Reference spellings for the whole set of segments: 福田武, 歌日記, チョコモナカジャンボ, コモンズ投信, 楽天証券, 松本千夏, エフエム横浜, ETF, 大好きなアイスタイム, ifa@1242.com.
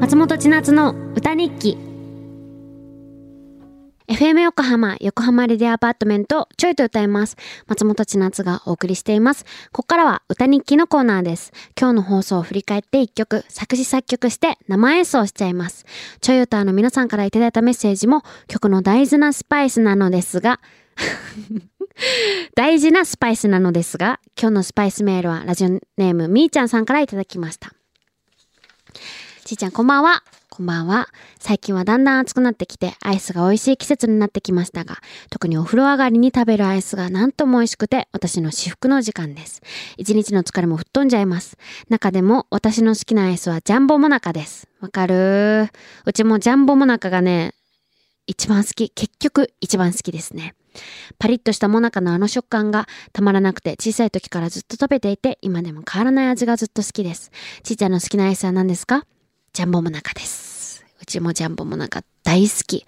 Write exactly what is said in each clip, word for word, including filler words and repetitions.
松本千夏の歌日記。 エフエム 横浜横浜レディアパートメントちょいと歌います。松本千夏がお送りしています。ここからは歌日記のコーナーです。今日の放送を振り返っていっきょく作詞作曲して生演奏しちゃいます。ちょい歌の皆さんからいただいたメッセージも曲の大事なスパイスなのですが大事なスパイスなのですが今日のスパイスメールはラジオネームみーちゃんさんからいただきました。ちーちゃんこんばんは。こんばんは。最近はだんだん暑くなってきてアイスが美味しい季節になってきましたが、特にお風呂上がりに食べるアイスがなんとも美味しくて私の至福の時間です。一日の疲れも吹っ飛んじゃいます。中でも私の好きなアイスはジャンボモナカです。わかるー。うちもジャンボモナカがね一番好き、結局一番好きですね。パリッとしたモナカのあの食感がたまらなくて小さい時からずっと食べていて今でも変わらない味がずっと好きです。ちーちゃんの好きなアイスは何ですか？ジャンボモナカです。うちもジャンボモナカ大好き。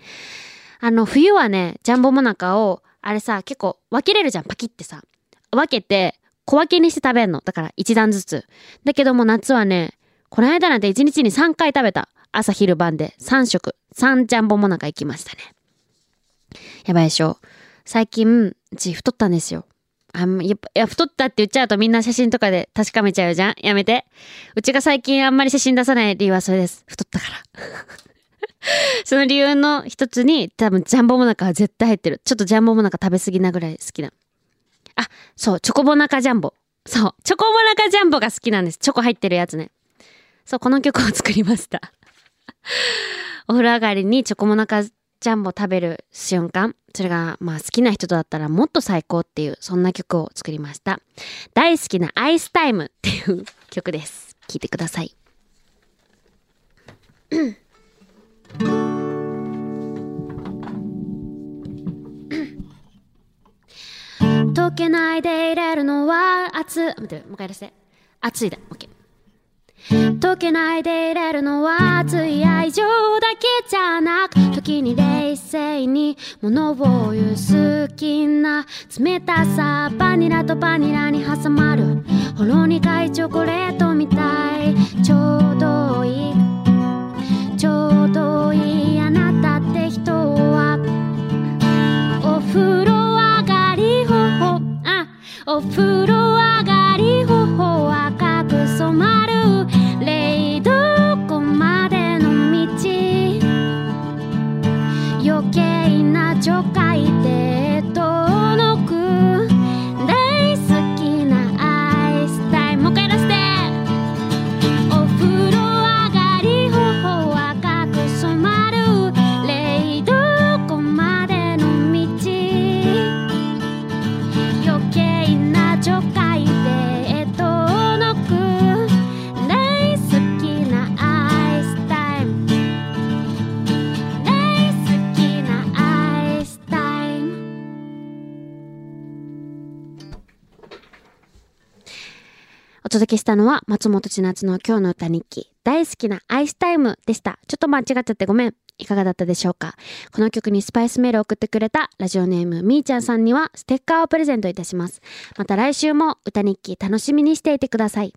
あの冬はねジャンボモナカをあれさ結構分けれるじゃん、パキってさ分けて小分けにして食べるのだから一段ずつだけども、夏はねこの間なんて一日にさんかい食べた。朝昼晩でさんしょくさんジャンボモナカ行きましたね。やばいでしょ。最近うち太ったんですよ。あん、やっぱ、いや太ったって言っちゃうとみんな写真とかで確かめちゃうじゃん。やめて。うちが最近あんまり写真出さない理由はそれです。太ったからその理由の一つに多分ジャンボモナカは絶対入ってる。ちょっとジャンボモナカ食べ過ぎなぐらい好きな。あ、そう、チョコモナカジャンボ。そうチョコモナカジャンボが好きなんです。チョコ入ってるやつね。そう、この曲を作りましたお風呂上がりにチョコモナカジャンボ食べる瞬間、それがまあ好きな人だったらもっと最高っていう、そんな曲を作りました。大好きなアイスタイムっていう曲です。聴いてください溶けないでいれるのは熱、待って、もう一回出して熱いだ、オッケー。溶けないでいれるのは熱い愛情だけじゃなく、時に冷静に物を言う好きな冷たさ、バニラとバニラに挟まるほろ苦いチョコレートみたい。ちょうどいいちょうどいいあなたって人はお風呂上がりほほ、あ、お風呂上がりほほ赤く染まるどこまでの道、余計なちょかいで遠のく大好きなアイスタイム。もう一回出して。お風呂上がり頬赤く染まるレイ、どこまでの道、余計なちょかいでお届けしたのは松本千夏の今日の歌日記、大好きなアイスタイムでした。ちょっと間違っちゃってごめん。いかがだったでしょうか。この曲にスパイスメールを送ってくれたラジオネームみーちゃんさんにはステッカーをプレゼントいたします。また来週も歌日記楽しみにしていてください。